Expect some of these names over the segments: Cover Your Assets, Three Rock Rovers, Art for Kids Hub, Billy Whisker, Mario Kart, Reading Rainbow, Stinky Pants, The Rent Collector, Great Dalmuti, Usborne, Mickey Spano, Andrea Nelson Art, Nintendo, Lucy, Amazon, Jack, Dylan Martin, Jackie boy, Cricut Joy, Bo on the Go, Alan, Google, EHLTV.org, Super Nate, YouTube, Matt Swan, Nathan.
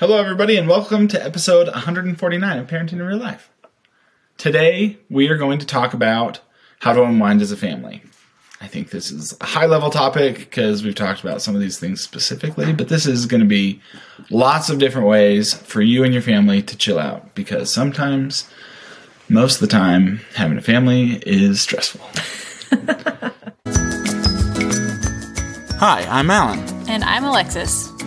Hello, everybody, and welcome to episode 149 of Parenting in Real Life. Today, we are going to talk about how to unwind as a family. I think this is a high-level topic because we've talked about some of these things specifically, but this is going to be lots of different ways for you and your family to chill out because sometimes, most of the time, having a family is stressful. Hi, I'm Alan. And I'm Alexis.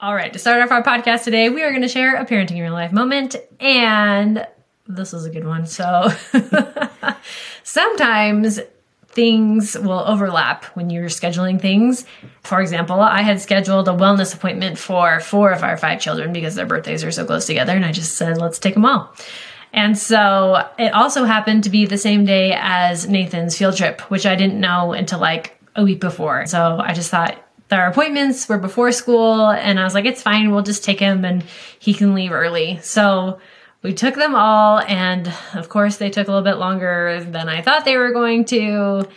All right, to start off our podcast today, we are going to share a Parenting in Real Life moment, and this is a good one. So sometimes things will overlap when you're scheduling things. For example, I had scheduled a wellness appointment for 4 of our 5 children because their birthdays are so close together, and I just said, let's take them all. And so it also happened to be the same day as Nathan's field trip, which I didn't know until like a week before. So I just thought, our appointments were before school, and I was like, it's fine, we'll just take him and he can leave early. So we took them all, and of course they took a little bit longer than I thought they were going to,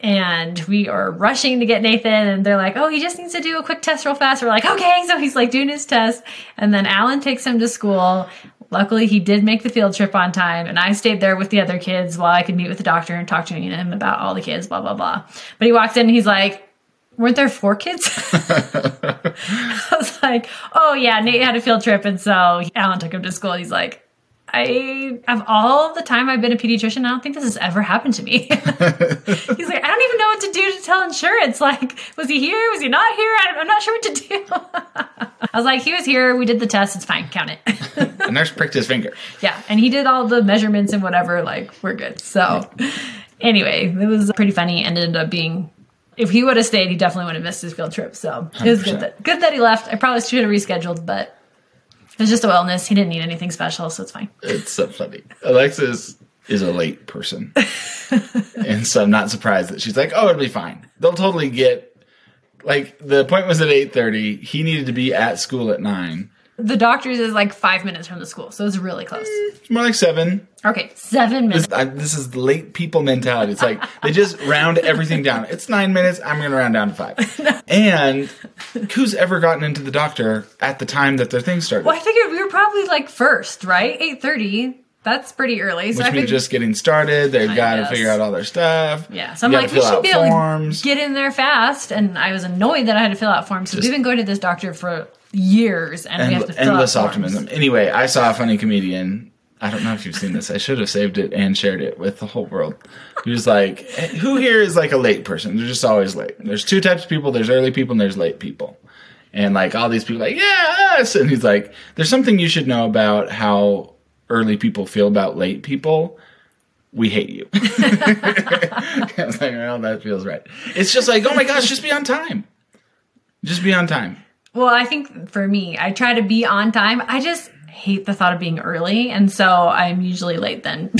and we are rushing to get Nathan, and they're like, oh, he just needs to do a quick test real fast. We're like, okay. So he's like doing his test, and then Alan takes him to school. Luckily, he did make the field trip on time, and I stayed there with the other kids while I could meet with the doctor and talk to him about all the kids, blah, blah, blah. But he walks in and he's like, weren't there 4 kids? I was like, oh yeah, Nate had a field trip. And so Alan took him to school. And he's like, I have all the time I've been a pediatrician. I don't think this has ever happened to me. He's like, I don't even know what to do to tell insurance. Like, was he here? Was he not here? I'm not sure what to do. I was like, he was here. We did the test. It's fine. Count it. The nurse pricked his finger. Yeah. And he did all the measurements and whatever. Like, we're good. So anyway, it was pretty funny. Ended up being... If he would have stayed, he definitely would have missed his field trip. So 100%. It was good that he left. I probably should have rescheduled, but it was just a wellness. He didn't need anything special, so it's fine. It's so funny. Alexis is a late person. And so I'm not surprised that she's like, oh, it'll be fine. They'll totally get, like, the appointment was at 8:30. He needed to be at school at 9. The doctor's is like 5 minutes from the school, so it's really close. It's more like 7. Okay, 7 minutes. This is late people mentality. It's like they just round everything down. It's 9 minutes. I'm going to round down to 5. No. And who's ever gotten into the doctor at the time that their thing started? Well, I figured we were probably like first, right? 8:30. That's pretty early. So Which means just getting started. They've got to figure out all their stuff. Yeah. So I'm like, we should be able to get in there fast. And I was annoyed that I had to fill out forms. So we've been going to this doctor for years, and we have to fill out endless optimism. Forms. Anyway, I saw a funny comedian. I don't know if you've seen this. I should have saved it and shared it with the whole world. He was like, who here is like a late person? They're just always late. There's 2 types of people. There's early people and there's late people. And like all these people are like, yeah, us. And he's like, there's something you should know about how early people feel about late people. We hate you. I was like, well, that feels right. It's just like, oh my gosh, just be on time. Just be on time. Well, I think for me, I try to be on time. I just hate the thought of being early. And so I'm usually late then.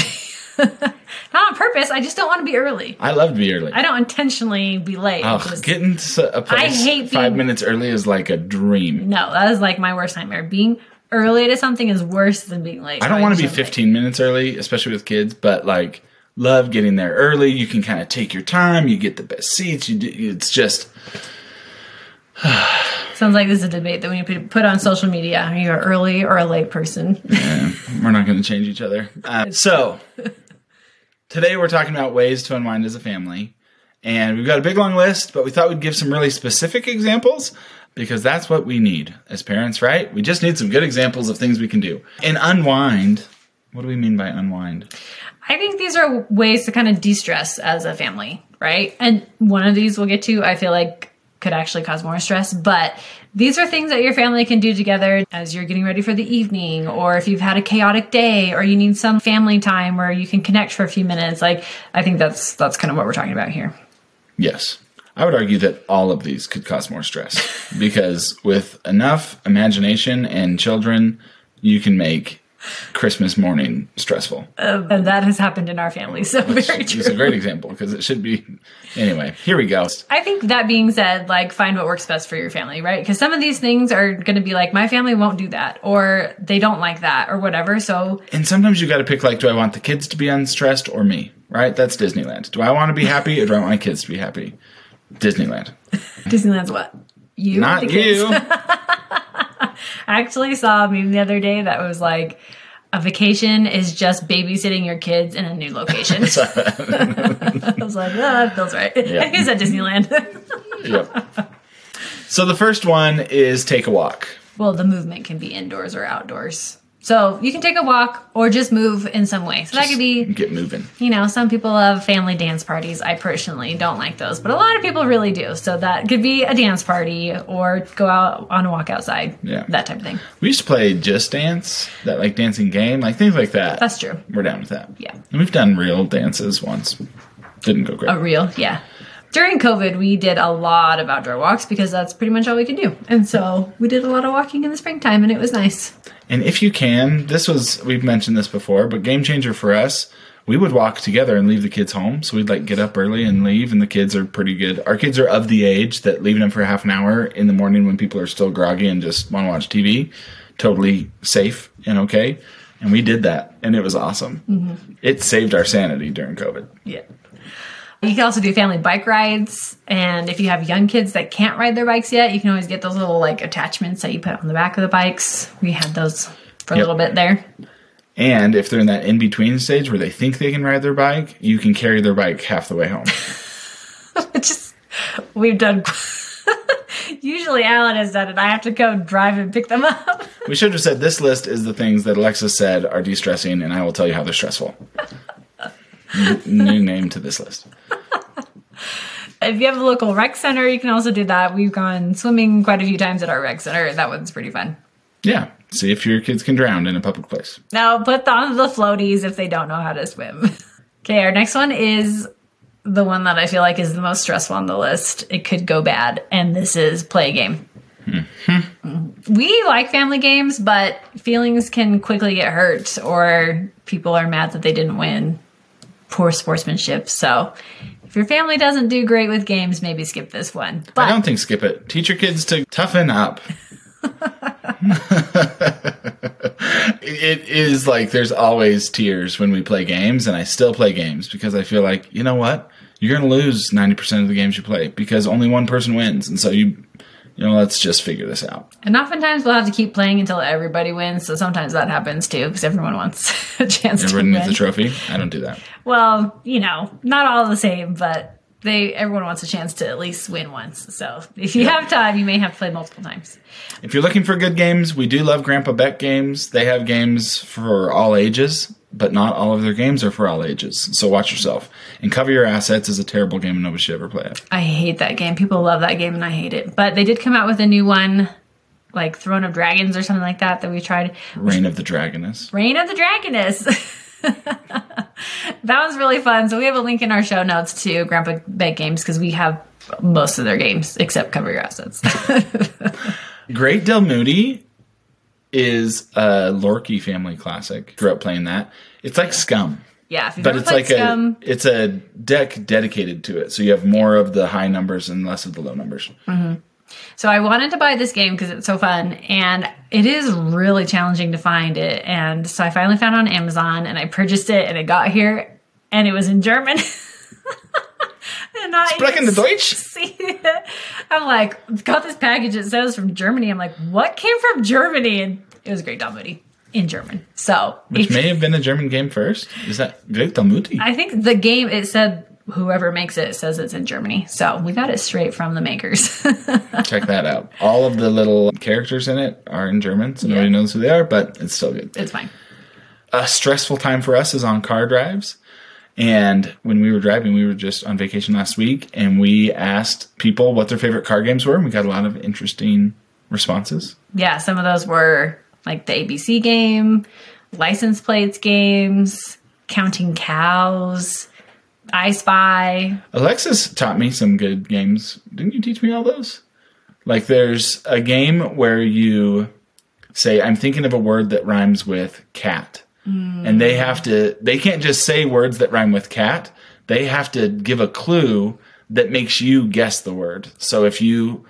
Not on purpose. I just don't want to be early. I love to be early. I don't intentionally be late. Oh, just, getting to a place 5 minutes early is like a dream. No, that is like my worst nightmare. Being early to something is worse than being late. I don't want to be 15 minutes early, especially with kids, but like love getting there early. You can kind of take your time. You get the best seats. It's just... Sounds like this is a debate that we need to put on social media. Are you an early or a late person? Yeah, we're not going to change each other. So today we're talking about ways to unwind as a family. And we've got a big long list, but we thought we'd give some really specific examples because that's what we need as parents, right? We just need some good examples of things we can do. And unwind, what do we mean by unwind? I think these are ways to kind of de-stress as a family, right? And one of these we'll get to, I feel like, could actually cause more stress, but these are things that your family can do together as you're getting ready for the evening, or if you've had a chaotic day, or you need some family time where you can connect for a few minutes. Like, I think that's kind of what we're talking about here. Yes. I would argue that all of these could cause more stress because with enough imagination and children, you can make Christmas morning stressful. And that has happened in our family, so very true. It's a great example, because it should be. Anyway, here we go. I think that being said, like, find what works best for your family, right? Because some of these things are going to be like, my family won't do that, or they don't like that, or whatever, so. And sometimes you got to pick, like, do I want the kids to be unstressed or me, right? That's Disneyland. Do I want to be happy, or do I want my kids to be happy? Disneyland. Disneyland's what? You? Not the kids. You. I actually saw a meme the other day that was like, a vacation is just babysitting your kids in a new location. I was like, oh, that feels right. Yep. He's at Disneyland. Yep. So the first one is take a walk. Well, the movement can be indoors or outdoors. So you can take a walk or just move in some way. So just that could be... get moving. You know, some people love family dance parties. I personally don't like those, but a lot of people really do. So that could be a dance party or go out on a walk outside. Yeah. That type of thing. We used to play Just Dance, that like dancing game, like things like that. That's true. We're down with that. Yeah. And we've done real dances once. Didn't go great. A real? Yeah. During COVID, we did a lot of outdoor walks because that's pretty much all we could do. And so we did a lot of walking in the springtime, and it was nice. And if you can, this was, we've mentioned this before, but game changer for us, we would walk together and leave the kids home. So we'd like get up early and leave, and the kids are pretty good. Our kids are of the age that leaving them for half an hour in the morning when people are still groggy and just want to watch TV, totally safe and okay. And we did that, and it was awesome. Mm-hmm. It saved our sanity during COVID. Yeah. You can also do family bike rides, and if you have young kids that can't ride their bikes yet, you can always get those little, like, attachments that you put on the back of the bikes. We had those for a little bit there. And if they're in that in-between stage where they think they can ride their bike, you can carry their bike half the way home. Just, we've done... Usually Alan has done it. I have to go drive and pick them up. We should have said this list is the things that Alexis said are de-stressing, and I will tell you how they're stressful. New name to this list. If you have a local rec center, you can also do that. We've gone swimming quite a few times at our rec center. That one's pretty fun. Yeah. See if your kids can drown in a public place. Now put on the floaties if they don't know how to swim. Okay. Our next one is the one that I feel like is the most stressful on the list. It could go bad. And this is play a game. Mm-hmm. We like family games, but feelings can quickly get hurt, or people are mad that they didn't win. Poor sportsmanship. So if your family doesn't do great with games, maybe skip this one. But I don't think skip it. Teach your kids to toughen up. It is like there's always tears when we play games, and I still play games because I feel like, you know what? You're going to lose 90% of the games you play because only one person wins. And so you know, let's just figure this out. And oftentimes we'll have to keep playing until everybody wins. So sometimes that happens too, because everyone wants a chance to win. Everyone needs a trophy. I don't do that. Well, you know, not all the same, but everyone wants a chance to at least win once. So if you have time, you may have to play multiple times. If you're looking for good games, we do love Grandpa Beck Games. They have games for all ages, but not all of their games are for all ages. So watch yourself. And Cover Your Assets is a terrible game and nobody should ever play it. I hate that game. People love that game and I hate it. But they did come out with a new one, like Throne of Dragons or something like that we tried. Reign of the Dragoness. Reign of the Dragoness. That one's really fun. So we have a link in our show notes to Grandpa Beck Games because we have most of their games except Cover Your Assets. Great Dalmuti is a Lorky family classic. Grew up playing that. It's like Scum. Yeah, if you've but it's like Scum. It's a deck dedicated to it. So you have more of the high numbers and less of the low numbers. Mm-hmm. So I wanted to buy this game because it's so fun, and it is really challenging to find it. And so I finally found it on Amazon, and I purchased it, and it got here, and it was in German. Sprechen Sie Deutsch? See it. I'm like, got this package. It says from Germany. I'm like, what came from Germany? And it was Great Dalmuti in German. So, which may have been a German game first. Is that Great Dalmuti? I think the game, it said whoever makes it says it's in Germany. So we got it straight from the makers. Check that out. All of the little characters in it are in German, so nobody knows who they are, but it's still good. It's fine. A stressful time for us is on car drives. And when we were driving, we were just on vacation last week, and we asked people what their favorite car games were, and we got a lot of interesting responses. Yeah, some of those were like the ABC game, license plates games, counting cows, I Spy. Alexis taught me some good games. Didn't you teach me all those? Like there's a game where you say, I'm thinking of a word that rhymes with cat. Mm. And they can't just say words that rhyme with cat. They have to give a clue that makes you guess the word. So if you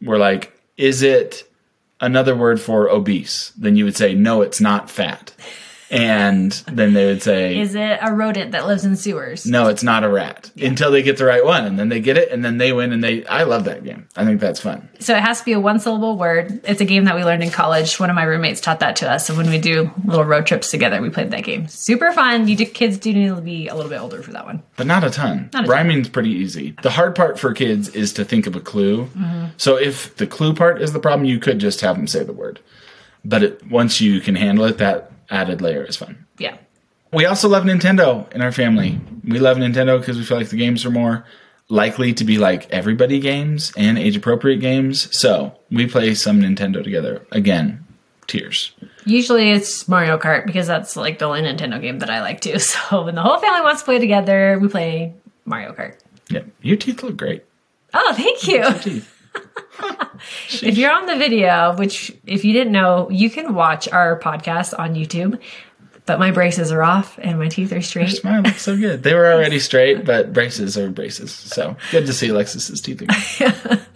were like, is it another word for obese? Then you would say, no, it's not fat. And then they would say, is it a rodent that lives in sewers? No, it's not a rat. Yeah. Until they get the right one. And then they get it. And then they win. And I love that game. I think that's fun. So it has to be a one-syllable word. It's a game that we learned in college. One of my roommates taught that to us. So when we do little road trips together, we played that game. Super fun. Kids do need to be a little bit older for that one. But not a ton. Rhyming's pretty easy. The hard part for kids is to think of a clue. Mm-hmm. So if the clue part is the problem, you could just have them say the word. But once you can handle it, that added layer is fun. Yeah. We also love Nintendo in our family. We love Nintendo because we feel like the games are more likely to be like everybody games and age-appropriate games. So we play some Nintendo together. Again, tears. Usually it's Mario Kart because that's like the only Nintendo game that I like too. So when the whole family wants to play together, we play Mario Kart. Yeah. Your teeth look great. Oh, thank you. Your teeth. If you're on the video, which if you didn't know, you can watch our podcast on YouTube, but my braces are off and my teeth are straight. Your smile looks so good. They were already straight, but braces are braces. So good to see Alexis's teeth again.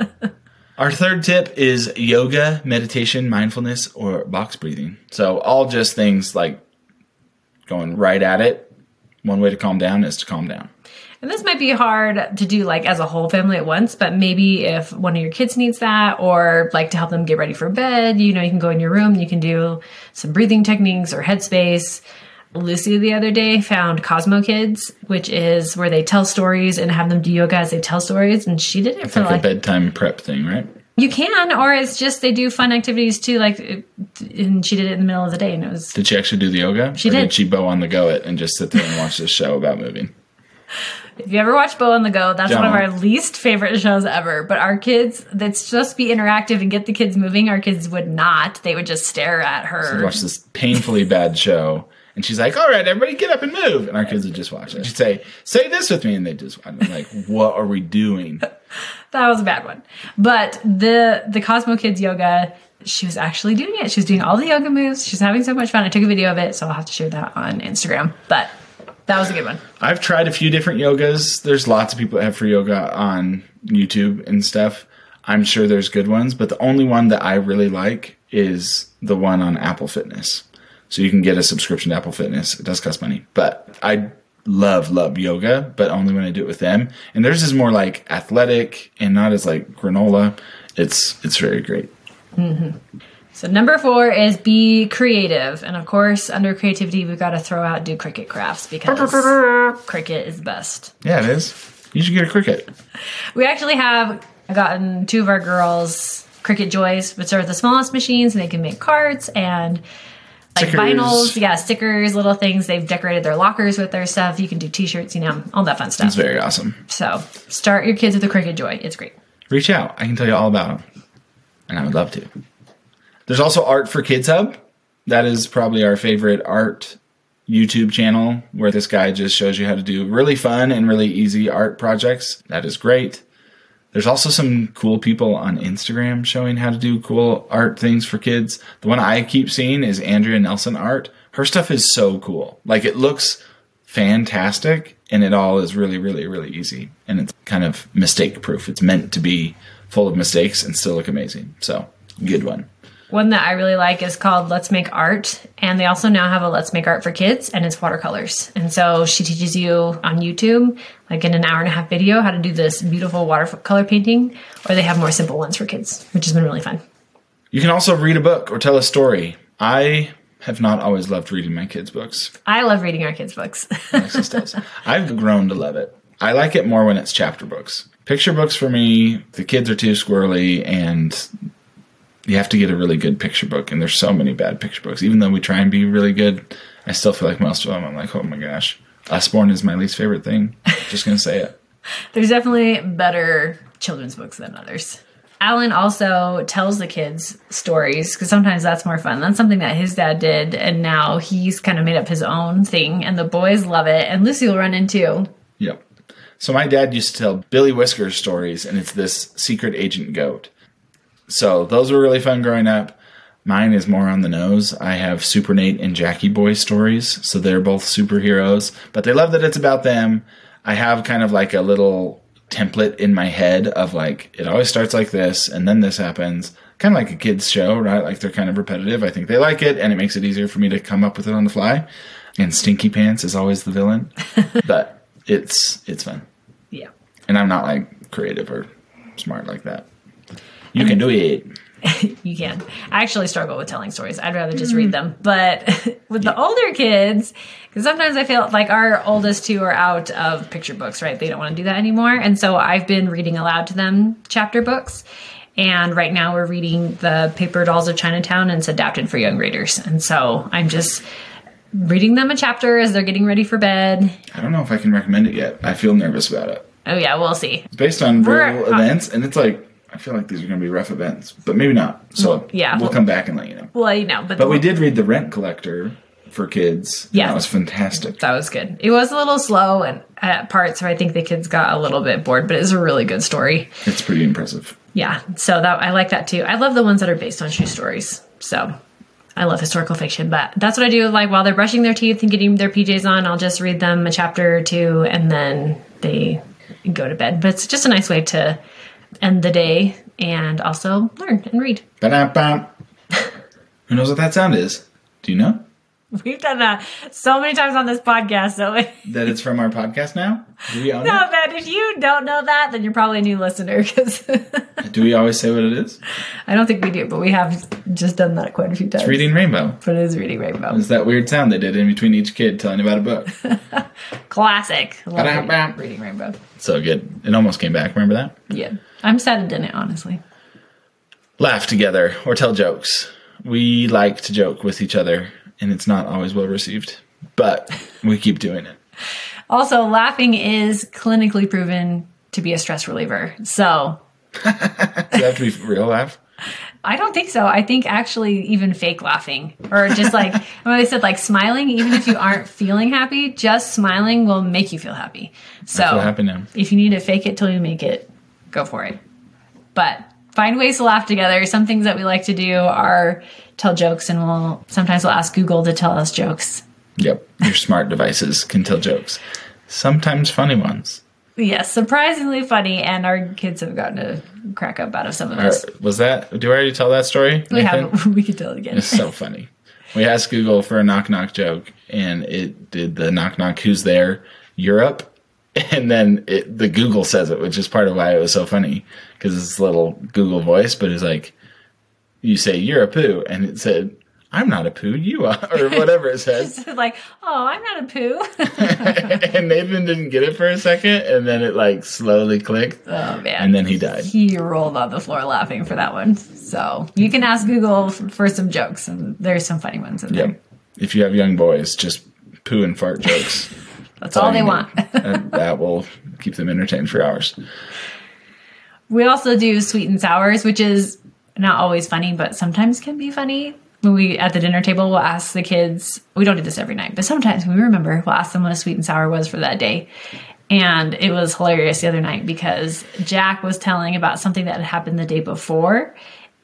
Our third tip is yoga, meditation, mindfulness, or box breathing. So all just things like going right at it. One way to calm down is to calm down. And this might be hard to do like as a whole family at once, but maybe if one of your kids needs that or like to help them get ready for bed, you know, you can go in your room, you can do some breathing techniques or headspace. Lucy the other day found Cosmo Kids, which is where they tell stories and have them do yoga as they tell stories. And she did it for like a bedtime prep thing, right? You can, or it's just they do fun activities too. Like, and she did it in the middle of the day, and it was. Did she actually do the yoga? She did. Or did she Bo on the Go it and just sit there and watch this show about moving? If you ever watch Bo on the Go, that's one of our least favorite shows ever. But our kids, that's supposed to be interactive and get the kids moving. Our kids would not. They would just stare at her. She'd watch this painfully bad show. And she's like, all right, everybody get up and move. And our kids would just watch it. She'd say this with me. And they'd just, I'm like, what are we doing? That was a bad one. But the Cosmo Kids yoga, she was actually doing it. She was doing all the yoga moves. She's having so much fun. I took a video of it, so I'll have to share that on Instagram. But that was a good one. I've tried a few different yogas. There's lots of people that have free yoga on YouTube and stuff. I'm sure there's good ones, but the only one that I really like is the one on Apple Fitness. So you can get a subscription to Apple Fitness. It does cost money, but I love yoga, but only when I do it with them. And theirs is more like athletic and not as like granola. It's very great. Mm-hmm. So number 4 is be creative. And of course, under creativity, we've got to throw out do Cricut crafts because Cricut is the best. Yeah, it is. You should get a Cricut. We actually have gotten 2 of our girls Cricut Joys, which are the smallest machines, and they can make carts and like stickers. Vinyls. Yeah, stickers, little things. They've decorated their lockers with their stuff. You can do t-shirts, you know, all that fun stuff. It's very awesome. So start your kids with a Cricut Joy. It's great. Reach out. I can tell you all about them. And I would love to. There's also Art for Kids Hub. That is probably our favorite art YouTube channel where this guy just shows you how to do really fun and really easy art projects. That is great. There's also some cool people on Instagram showing how to do cool art things for kids. The one I keep seeing is Andrea Nelson Art. Her stuff is so cool. Like it looks fantastic and it all is really, really, really easy. And it's kind of mistake proof. It's meant to be full of mistakes and still look amazing. So good one. One that I really like is called Let's Make Art, and they also now have a Let's Make Art for Kids, and it's watercolors. And so she teaches you on YouTube, like in an hour-and-a-half video, how to do this beautiful watercolor painting, or they have more simple ones for kids, which has been really fun. You can also read a book or tell a story. I have not always loved reading my kids' books. I love reading our kids' books. Alexis does. I've grown to love it. I like it more when it's chapter books. Picture books for me, the kids are too squirrely, and you have to get a really good picture book, and there's so many bad picture books. Even though we try and be really good, I still feel like most of them, I'm like, oh my gosh. Usborne is my least favorite thing. Just going to say it. There's definitely better children's books than others. Alan also tells the kids stories, because sometimes that's more fun. That's something that his dad did, and now he's kind of made up his own thing, and the boys love it, and Lucy will run in too. Yep. So my dad used to tell Billy Whisker stories, and it's this secret agent goat. So those were really fun growing up. Mine is more on the nose. I have Super Nate and Jackie Boy stories, so they're both superheroes, but they love that it's about them. I have kind of like a little template in my head of like, it always starts like this, and then this happens. Kind of like a kid's show, right? Like they're kind of repetitive. I think they like it, and it makes it easier for me to come up with it on the fly. And Stinky Pants is always the villain, but it's fun. Yeah. And I'm not like creative or smart like that. You can do it. You can. I actually struggle with telling stories. I'd rather just read them. But with the older kids, because sometimes I feel like our oldest two are out of picture books, right? They don't want to do that anymore. And so I've been reading aloud to them chapter books. And right now we're reading The Paper Dolls of Chinatown, and it's adapted for young readers. And so I'm just reading them a chapter as they're getting ready for bed. I don't know if I can recommend it yet. I feel nervous about it. Oh, yeah. We'll see. It's based on real events, and it's like, I feel like these are going to be rough events, but maybe not. So yeah, we'll come back and let you know. Well, you know. But we did read The Rent Collector for kids. Yeah. That was fantastic. That was good. It was a little slow at parts, so I think the kids got a little bit bored, but it was a really good story. It's pretty impressive. Yeah. So that I like that too. I love the ones that are based on true stories. So I love historical fiction, but that's what I do. Like while they're brushing their teeth and getting their PJs on, I'll just read them a chapter or two, and then they go to bed. But it's just a nice way to end the day and also learn and read. Ba-da-ba. Who knows what that sound is? Do you know? We've done that so many times on this podcast. That it's from our podcast now? Do we all know? No, man, if you don't know that, then you're probably a new listener. Cause do we always say what it is? I don't think we do, but we have just done that quite a few times. It's Reading Rainbow. But it is Reading Rainbow. It's that weird sound they did in between each kid telling about a book. Classic. Reading Rainbow. So good. It almost came back. Remember that? Yeah. I'm sad it didn't, honestly. Laugh together or tell jokes. We like to joke with each other. And it's not always well received, but we keep doing it. Also, laughing is clinically proven to be a stress reliever. So, does it have to be real laugh? I don't think so. I think actually even fake laughing or just like, I said like smiling, even if you aren't feeling happy, just smiling will make you feel happy. So, I feel happy now. If you need to fake it till you make it, go for it. But find ways to laugh together. Some things that we like to do are tell jokes, and sometimes we'll ask Google to tell us jokes. Yep. Your smart devices can tell jokes. Sometimes funny ones. Yes, surprisingly funny, and our kids have gotten a crack up out of some of this. Did I already tell that story? We haven't. We could tell it again. It's so funny. We asked Google for a knock-knock joke, and it did the knock-knock, who's there, Europe. And then the Google says it, which is part of why it was so funny, because it's this little Google voice, but it's like, you say, you're a poo, and it said, I'm not a poo, you are, or whatever it says. It's like, oh, I'm not a poo. And Nathan didn't get it for a second, and then it like slowly clicked. Oh, man. And then he died. He rolled on the floor laughing for that one. So you can ask Google for some jokes, and there's some funny ones in there. Yep. If you have young boys, just poo and fart jokes. That's all they want. That will keep them entertained for hours. We also do sweet and sours, which is not always funny, but sometimes can be funny. When we at the dinner table, we'll ask the kids. We don't do this every night, but sometimes when we remember, we'll ask them what a sweet and sour was for that day. And it was hilarious the other night because Jack was telling about something that had happened the day before,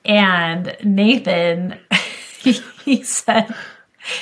and Nathan he said.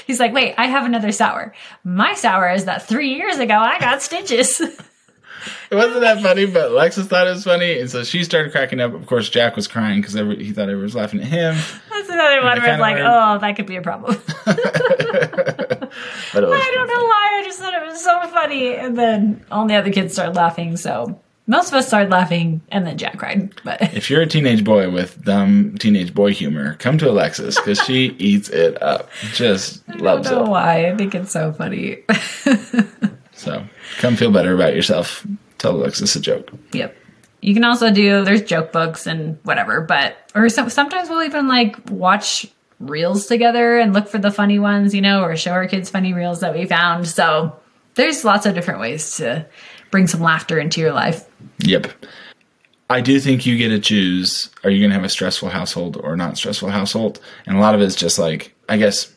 He's like, wait, I have another sour. My sour is that 3 years ago I got stitches. It wasn't that funny, but Alexis thought it was funny. And so she started cracking up. Of course, Jack was crying because he thought everyone was laughing at him. That's another one where it's like, oh, that could be a problem. But I don't know why. I just thought it was so funny. And then all the other kids started laughing. So most of us started laughing, and then Jack cried. But if you're a teenage boy with dumb teenage boy humor, come to Alexis because she eats it up. Just loves it. I don't know why. I think it's so funny. So come feel better about yourself. Tell Alexis a joke. Yep. You can also there's joke books and whatever, sometimes we'll even like watch reels together and look for the funny ones, or show our kids funny reels that we found. So there's lots of different ways to bring some laughter into your life. Yep. I do think you get to choose, are you going to have a stressful household or not stressful household? And a lot of it's just like, I guess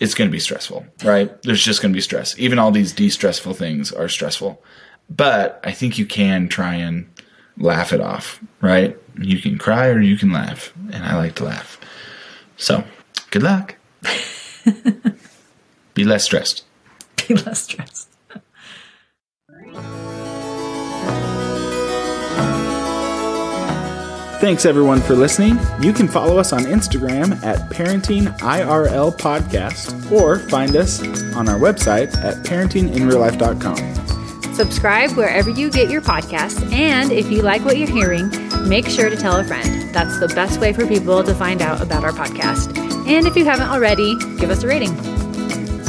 it's going to be stressful, right? There's just going to be stress. Even all these de-stressful things are stressful. But I think you can try and laugh it off, right? You can cry or you can laugh. And I like to laugh. So good luck. Be less stressed. Be less stressed. Thanks everyone for listening. You can follow us on Instagram at Parenting IRL Podcast, or find us on our website at parentinginreallife.com. Subscribe wherever you get your podcasts, and if you like what you're hearing, make sure to tell a friend. That's the best way for people to find out about our podcast. And if you haven't already, give us a rating.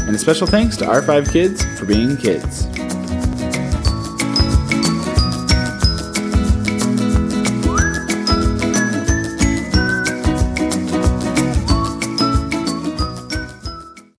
And a special thanks to our 5 kids for being kids.